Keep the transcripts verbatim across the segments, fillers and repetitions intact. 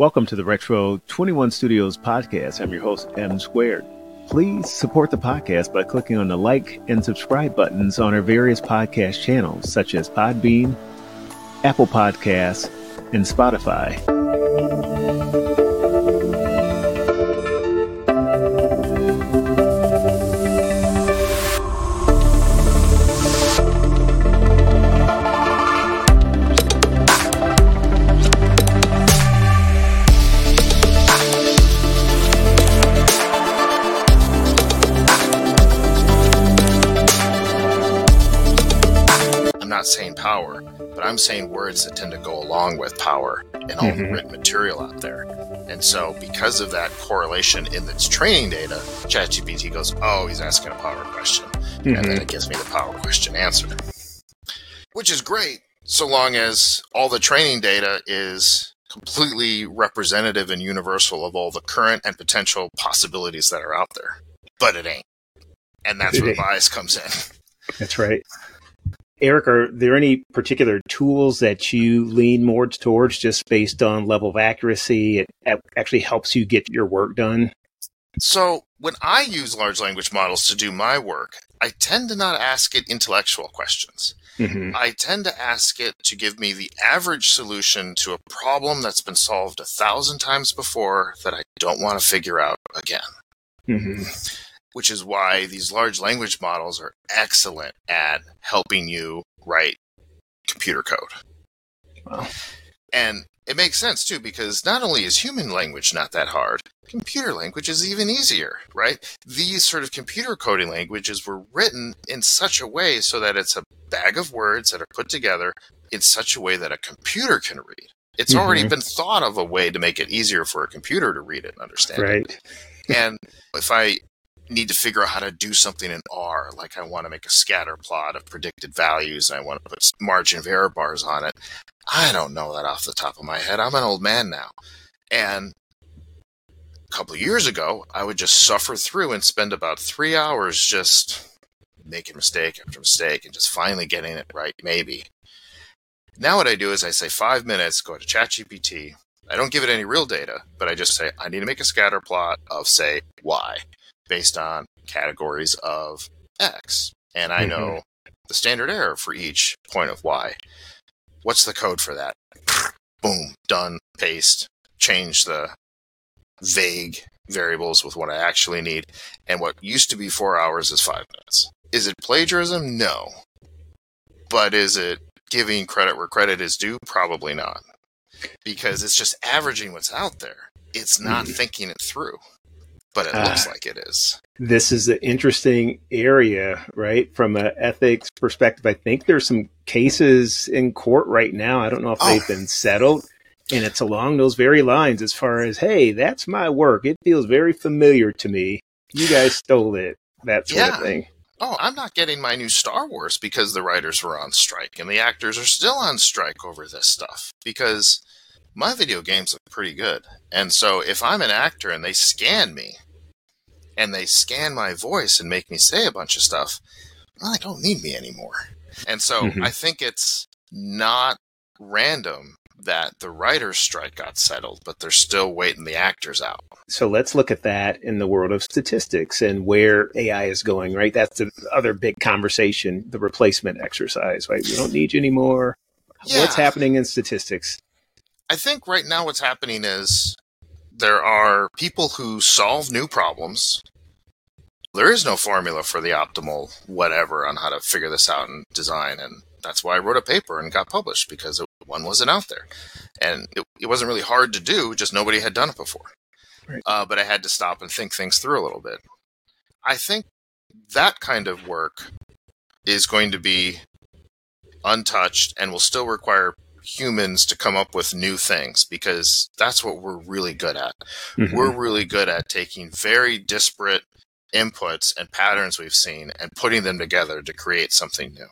Welcome to the Retro twenty-one Studios podcast. I'm your host, M Squared. Please support the podcast by clicking on the like and subscribe buttons on our various podcast channels, such as Podbean, Apple Podcasts, and Spotify. Saying power, but I'm saying words that tend to go along with power and all mm-hmm. the written material out there. And so because of that correlation in its training data, ChatGPT goes, oh, he's asking a power question. Mm-hmm. And then it gives me the power question answer, which is great so long as all the training data is completely representative and universal of all the current and potential possibilities that are out there. But it ain't. And that's it where ain't. Bias comes in. That's right. Eric, are there any particular tools that you lean more towards just based on level of accuracy? It actually helps you get your work done. So when I use large language models to do my work, I tend to not ask it intellectual questions. Mm-hmm. I tend to ask it to give me the average solution to a problem that's been solved a thousand times before that I don't want to figure out again. Mm-hmm. Which is why these large language models are excellent at helping you write computer code. Wow. And it makes sense, too, because not only is human language not that hard, computer language is even easier, right? These sort of computer coding languages were written in such a way so that it's a bag of words that are put together in such a way that a computer can read. It's mm-hmm. already been thought of a way to make it easier for a computer to read it and understand right. it. And if I need to figure out how to do something in R, like I want to make a scatter plot of predicted values and I want to put margin of error bars on it. I don't know that off the top of my head. I'm an old man now. And a couple of years ago, I would just suffer through and spend about three hours just making mistake after mistake and just finally getting it right, maybe. Now what I do is I say five minutes, go to ChatGPT. I don't give it any real data, but I just say, I need to make a scatter plot of, say, Y, based on categories of X. And I know mm-hmm. the standard error for each point of Y. What's the code for that? Boom, done, paste, change the vague variables with what I actually need. And what used to be four hours is five minutes. Is it plagiarism? No. But is it giving credit where credit is due? Probably not. Because it's just averaging what's out there. It's not mm-hmm. thinking it through. But it looks uh, like it is. This is an interesting area, right? From an ethics perspective, I think there's some cases in court right now. I don't know if oh. they've been settled. And it's along those very lines as far as, hey, that's my work. It feels very familiar to me. You guys stole it. That sort yeah. of thing. Oh, I'm not getting my new Star Wars because the writers were on strike. And the actors are still on strike over this stuff. Because my video games look pretty good. And so if I'm an actor and they scan me and they scan my voice and make me say a bunch of stuff, well, they don't need me anymore. And so mm-hmm. I think it's not random that the writer's strike got settled, but they're still waiting the actors out. So let's look at that in the world of statistics and where A I is going, right? That's the other big conversation, the replacement exercise, right? We don't need you anymore. Yeah. What's happening in statistics? I think right now what's happening is there are people who solve new problems. There is no formula for the optimal whatever on how to figure this out and design. And that's why I wrote a paper and got published, because it, one wasn't out there. And it, it wasn't really hard to do, just nobody had done it before. Right. Uh, but I had to stop and think things through a little bit. I think that kind of work is going to be untouched and will still require humans to come up with new things, because that's what we're really good at. Mm-hmm. We're really good at taking very disparate inputs and patterns we've seen and putting them together to create something new,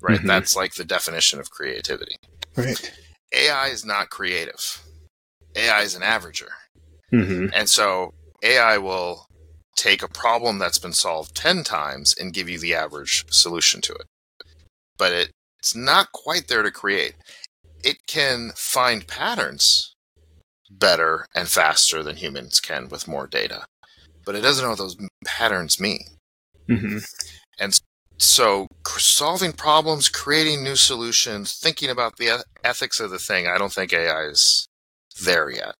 right? Mm-hmm. That's like the definition of creativity. Right. A I is not creative. A I is an averager. Mm-hmm. And so A I will take a problem that's been solved ten times and give you the average solution to it. But it, it's not quite there to create. It can find patterns, better and faster than humans can with more data. But it doesn't know what those patterns mean. Mm-hmm. And so solving problems, creating new solutions, thinking about the ethics of the thing, I don't think A I is there yet.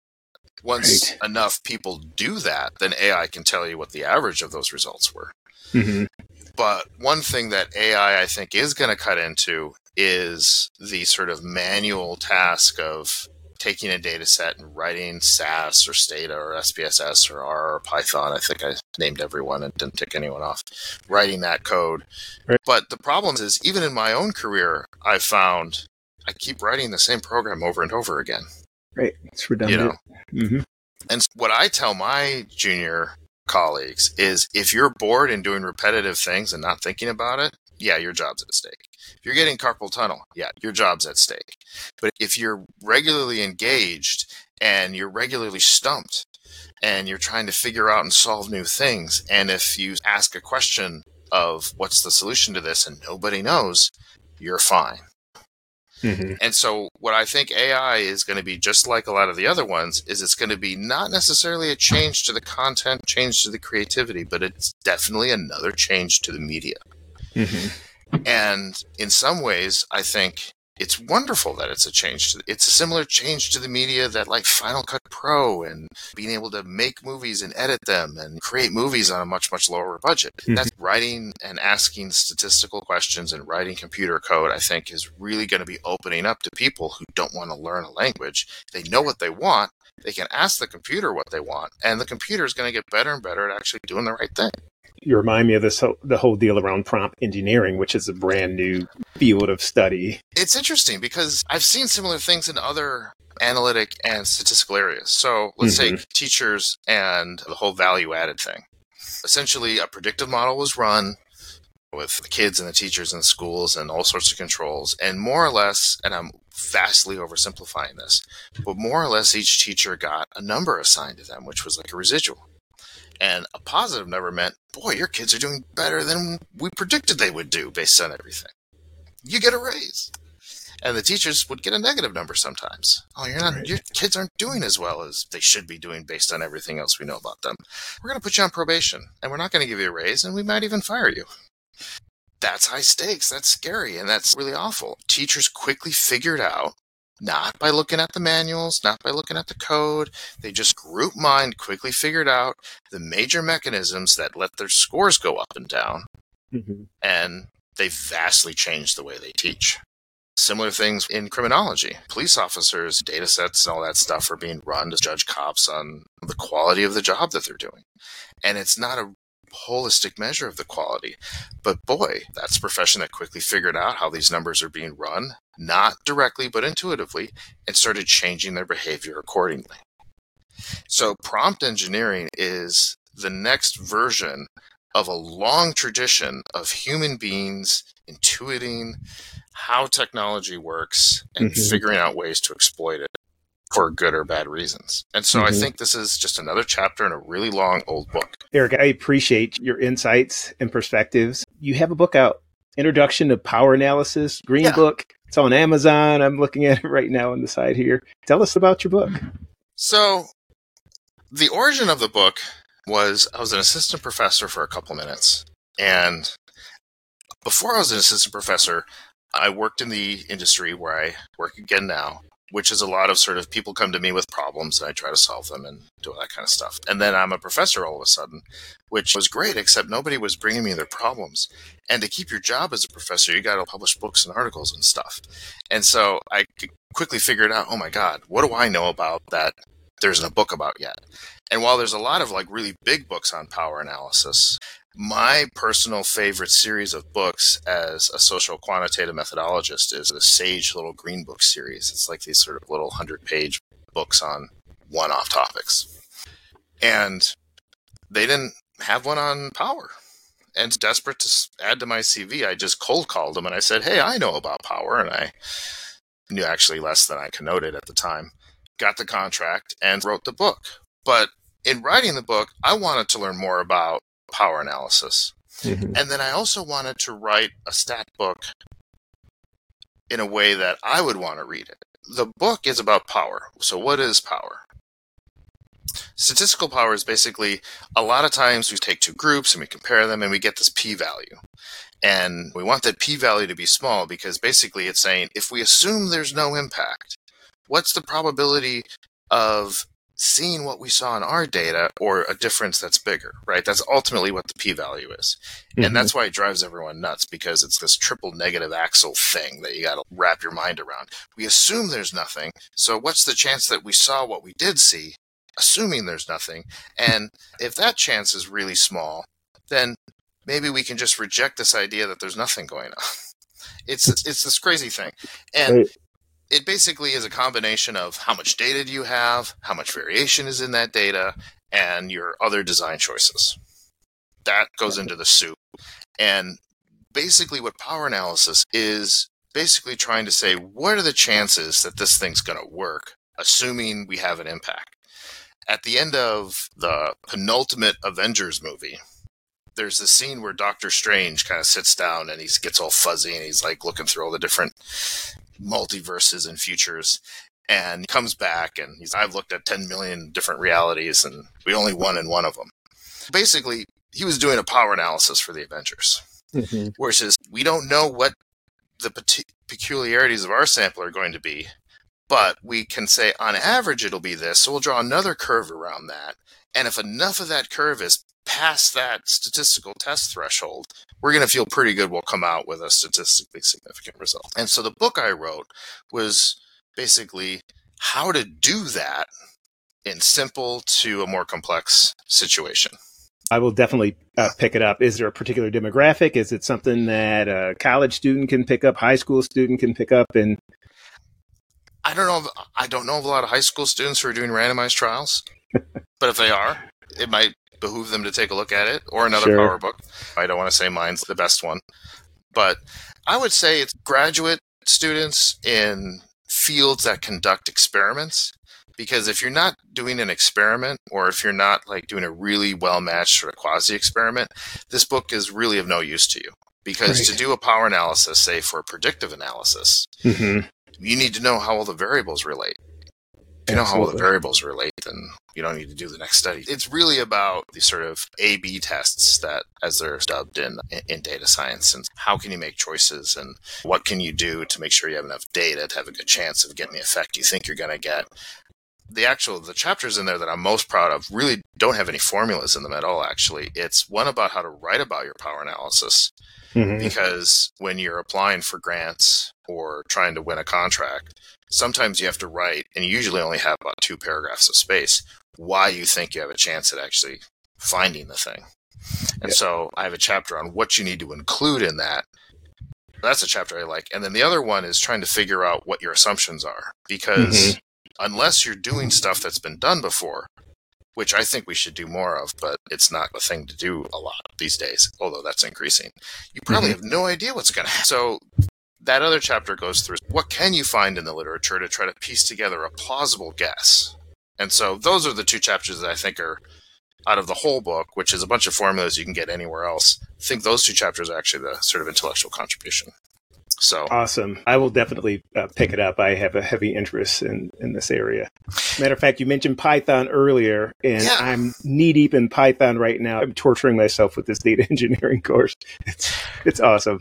Once right. enough people do that, then A I can tell you what the average of those results were. Mm-hmm. But one thing that A I, I think, is going to cut into is the sort of manual task of taking a data set and writing S A S or Stata or S P S S or R or Python. I think I named everyone and didn't tick anyone off. Writing that code. Right. But the problem is, even in my own career, I found I keep writing the same program over and over again. Right. It's redundant. You know? Mm-hmm. And what I tell my junior colleagues is, if you're bored and doing repetitive things and not thinking about it, yeah, your job's at stake. If you're getting carpal tunnel, yeah, your job's at stake. But if you're regularly engaged and you're regularly stumped and you're trying to figure out and solve new things, and if you ask a question of what's the solution to this and nobody knows, you're fine. Mm-hmm. And so what I think A I is going to be, just like a lot of the other ones, is it's going to be not necessarily a change to the content, change to the creativity, but it's definitely another change to the media. Mm-hmm. And in some ways, I think it's wonderful that it's a change. To, it's a similar change to the media that like Final Cut Pro and being able to make movies and edit them and create movies on a much, much lower budget. Mm-hmm. That's writing and asking statistical questions and writing computer code, I think, is really going to be opening up to people who don't want to learn a language. They know what they want. They can ask the computer what they want, and the computer is going to get better and better at actually doing the right thing. You remind me of this ho- the whole deal around prompt engineering, which is a brand new field of study. It's interesting because I've seen similar things in other analytic and statistical areas. So let's mm-hmm. take teachers and the whole value-added thing. Essentially, a predictive model was run with the kids and the teachers and the schools and all sorts of controls. And more or less, and I'm vastly oversimplifying this, but more or less each teacher got a number assigned to them, which was like a residual. And a positive number meant, boy, your kids are doing better than we predicted they would do based on everything. You get a raise. And the teachers would get a negative number sometimes. Oh, you're not, your kids aren't doing as well as they should be doing based on everything else we know about them. We're going to put you on probation, and we're not going to give you a raise, and we might even fire you. That's high stakes. That's scary, and that's really awful. Teachers quickly figured out, not by looking at the manuals, not by looking at the code. They just group mind quickly figured out the major mechanisms that let their scores go up and down. Mm-hmm. And they vastly changed the way they teach. Similar things in criminology. Police officers, data sets, and all that stuff are being run to judge cops on the quality of the job that they're doing. And it's not a holistic measure of the quality. But boy, that's a profession that quickly figured out how these numbers are being run, not directly, but intuitively, and started changing their behavior accordingly. So prompt engineering is the next version of a long tradition of human beings intuiting how technology works and mm-hmm. figuring out ways to exploit it for good or bad reasons. And so mm-hmm. I think this is just another chapter in a really long old book. Eric, I appreciate your insights and perspectives. You have a book out, Introduction to Power Analysis, Green yeah. Book. It's on Amazon. I'm looking at it right now on the side here. Tell us about your book. So the origin of the book was I was an assistant professor for a couple minutes. And before I was an assistant professor, I worked in the industry where I work again now, which is a lot of sort of people come to me with problems and I try to solve them and do all that kind of stuff. And then I'm a professor all of a sudden, which was great, except nobody was bringing me their problems. And to keep your job as a professor, you got to publish books and articles and stuff. And so I quickly figured out, oh my God, what do I know about that there isn't a book about yet? And while there's a lot of like really big books on power analysis, my personal favorite series of books as a social quantitative methodologist is the Sage Little Green Book series. It's like these sort of little hundred-page books on one-off topics. And they didn't have one on power. And desperate to add to my C V, I just cold-called them and I said, hey, I know about power. And I knew actually less than I connoted at the time. Got the contract and wrote the book. But in writing the book, I wanted to learn more about power analysis. Mm-hmm. And then I also wanted to write a stat book in a way that I would want to read it. The book is about power. So what is power? Statistical power is basically a lot of times we take two groups and we compare them and we get this p-value. And we want that p-value to be small because basically it's saying if we assume there's no impact, what's the probability of seeing what we saw in our data or a difference that's bigger, right? That's ultimately what the p-value is. Mm-hmm. And that's why it drives everyone nuts because it's this triple negative axle thing that you got to wrap your mind around. We assume there's nothing. So what's the chance that we saw what we did see, assuming there's nothing? And if that chance is really small, then maybe we can just reject this idea that there's nothing going on. It's it's this crazy thing. And right. It basically is a combination of how much data do you have, how much variation is in that data, and your other design choices. That goes into the soup. And basically what power analysis is basically trying to say, what are the chances that this thing's going to work, assuming we have an impact? At the end of the penultimate Avengers movie, there's this scene where Doctor Strange kind of sits down and he gets all fuzzy and he's like looking through all the different multiverses and futures, and he comes back and he's, I've looked at ten million different realities and we only won in one of them. Basically, he was doing a power analysis for the Avengers, mm-hmm. which is we don't know what the pe- peculiarities of our sample are going to be, but we can say on average it'll be this, so we'll draw another curve around that. And if enough of that curve is past that statistical test threshold, we're going to feel pretty good we'll come out with a statistically significant result. And so the book I wrote was basically how to do that in simple to a more complex situation. I will definitely uh, pick it up. Is there a particular demographic? Is it something that a college student can pick up, high school student can pick up? And I don't know. If, I don't know of a lot of high school students who are doing randomized trials, but if they are, it might behoove them to take a look at it or another sure. power book. I don't want to say mine's the best one, but I would say it's graduate students in fields that conduct experiments, because if you're not doing an experiment or if you're not like doing a really well-matched sort of quasi-experiment, this book is really of no use to you because right. to do a power analysis, say for a predictive analysis, mm-hmm. you need to know how all the variables relate. If you know Absolutely. How all the variables relate, then you don't need to do the next study. It's really about the sort of A B tests that, as they're dubbed in, in data science, and how can you make choices and what can you do to make sure you have enough data to have a good chance of getting the effect you think you're going to get. The actual, the chapters in there that I'm most proud of really don't have any formulas in them at all, actually. It's one about how to write about your power analysis, mm-hmm. because when you're applying for grants or trying to win a contract, sometimes you have to write, and you usually only have about two paragraphs of space, why you think you have a chance at actually finding the thing. And yeah. so I have a chapter on what you need to include in that. That's a chapter I like. And then the other one is trying to figure out what your assumptions are, because mm-hmm. unless you're doing stuff that's been done before, which I think we should do more of, but it's not a thing to do a lot these days, although that's increasing, you probably mm-hmm. have no idea what's going to happen. So that other chapter goes through what can you find in the literature to try to piece together a plausible guess. And so those are the two chapters that I think are out of the whole book, which is a bunch of formulas you can get anywhere else. I think those two chapters are actually the sort of intellectual contribution. So awesome. I will definitely uh, pick it up. I have a heavy interest in, in this area. Matter of fact, you mentioned Python earlier, and yeah. I'm knee deep in Python right now. I'm torturing myself with this data engineering course. It's, it's awesome.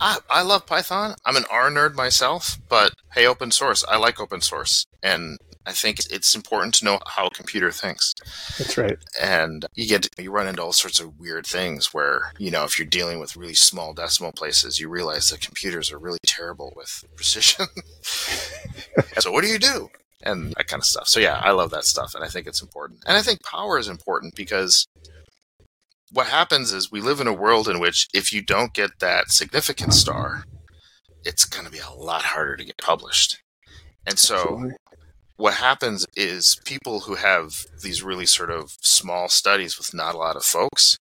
I, I love Python. I'm an R nerd myself, but hey, open source. I like open source. And I think it's important to know how a computer thinks. That's right. And you get to, you run into all sorts of weird things where, you know, if you're dealing with really small decimal places, you realize that computers are really terrible with precision. So what do you do? And that kind of stuff. So yeah, I love that stuff. And I think it's important. And I think power is important because what happens is we live in a world in which if you don't get that significant star, it's going to be a lot harder to get published. And so Absolutely. What happens is people who have these really sort of small studies with not a lot of folks,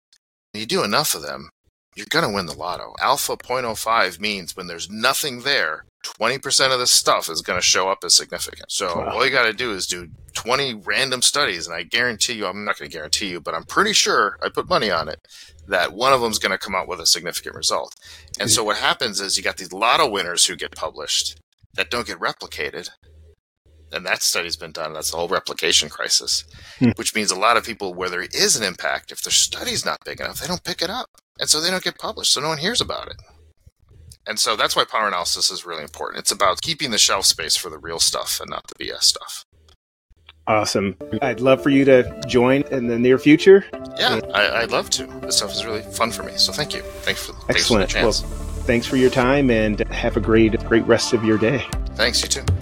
you do enough of them, you're going to win the lotto. Alpha zero point zero five means when there's nothing there, twenty percent of this stuff is going to show up as significant. So wow. all you got to do is do twenty random studies. And I guarantee you, I'm not going to guarantee you, but I'm pretty sure I put money on it that one of them is going to come out with a significant result. And so what happens is you got these lotto winners who get published that don't get replicated. And that study's been done. That's the whole replication crisis, hmm. which means a lot of people, where there is an impact, if their study's not big enough, they don't pick it up. And so they don't get published. So no one hears about it. And so that's why power analysis is really important. It's about keeping the shelf space for the real stuff and not the B S stuff. Awesome. I'd love for you to join in the near future. Yeah, I, I'd love to. This stuff is really fun for me. So thank you. Thanks for, thanks for the chance. Excellent. Well, thanks for your time, and have a great, great rest of your day. Thanks, you too.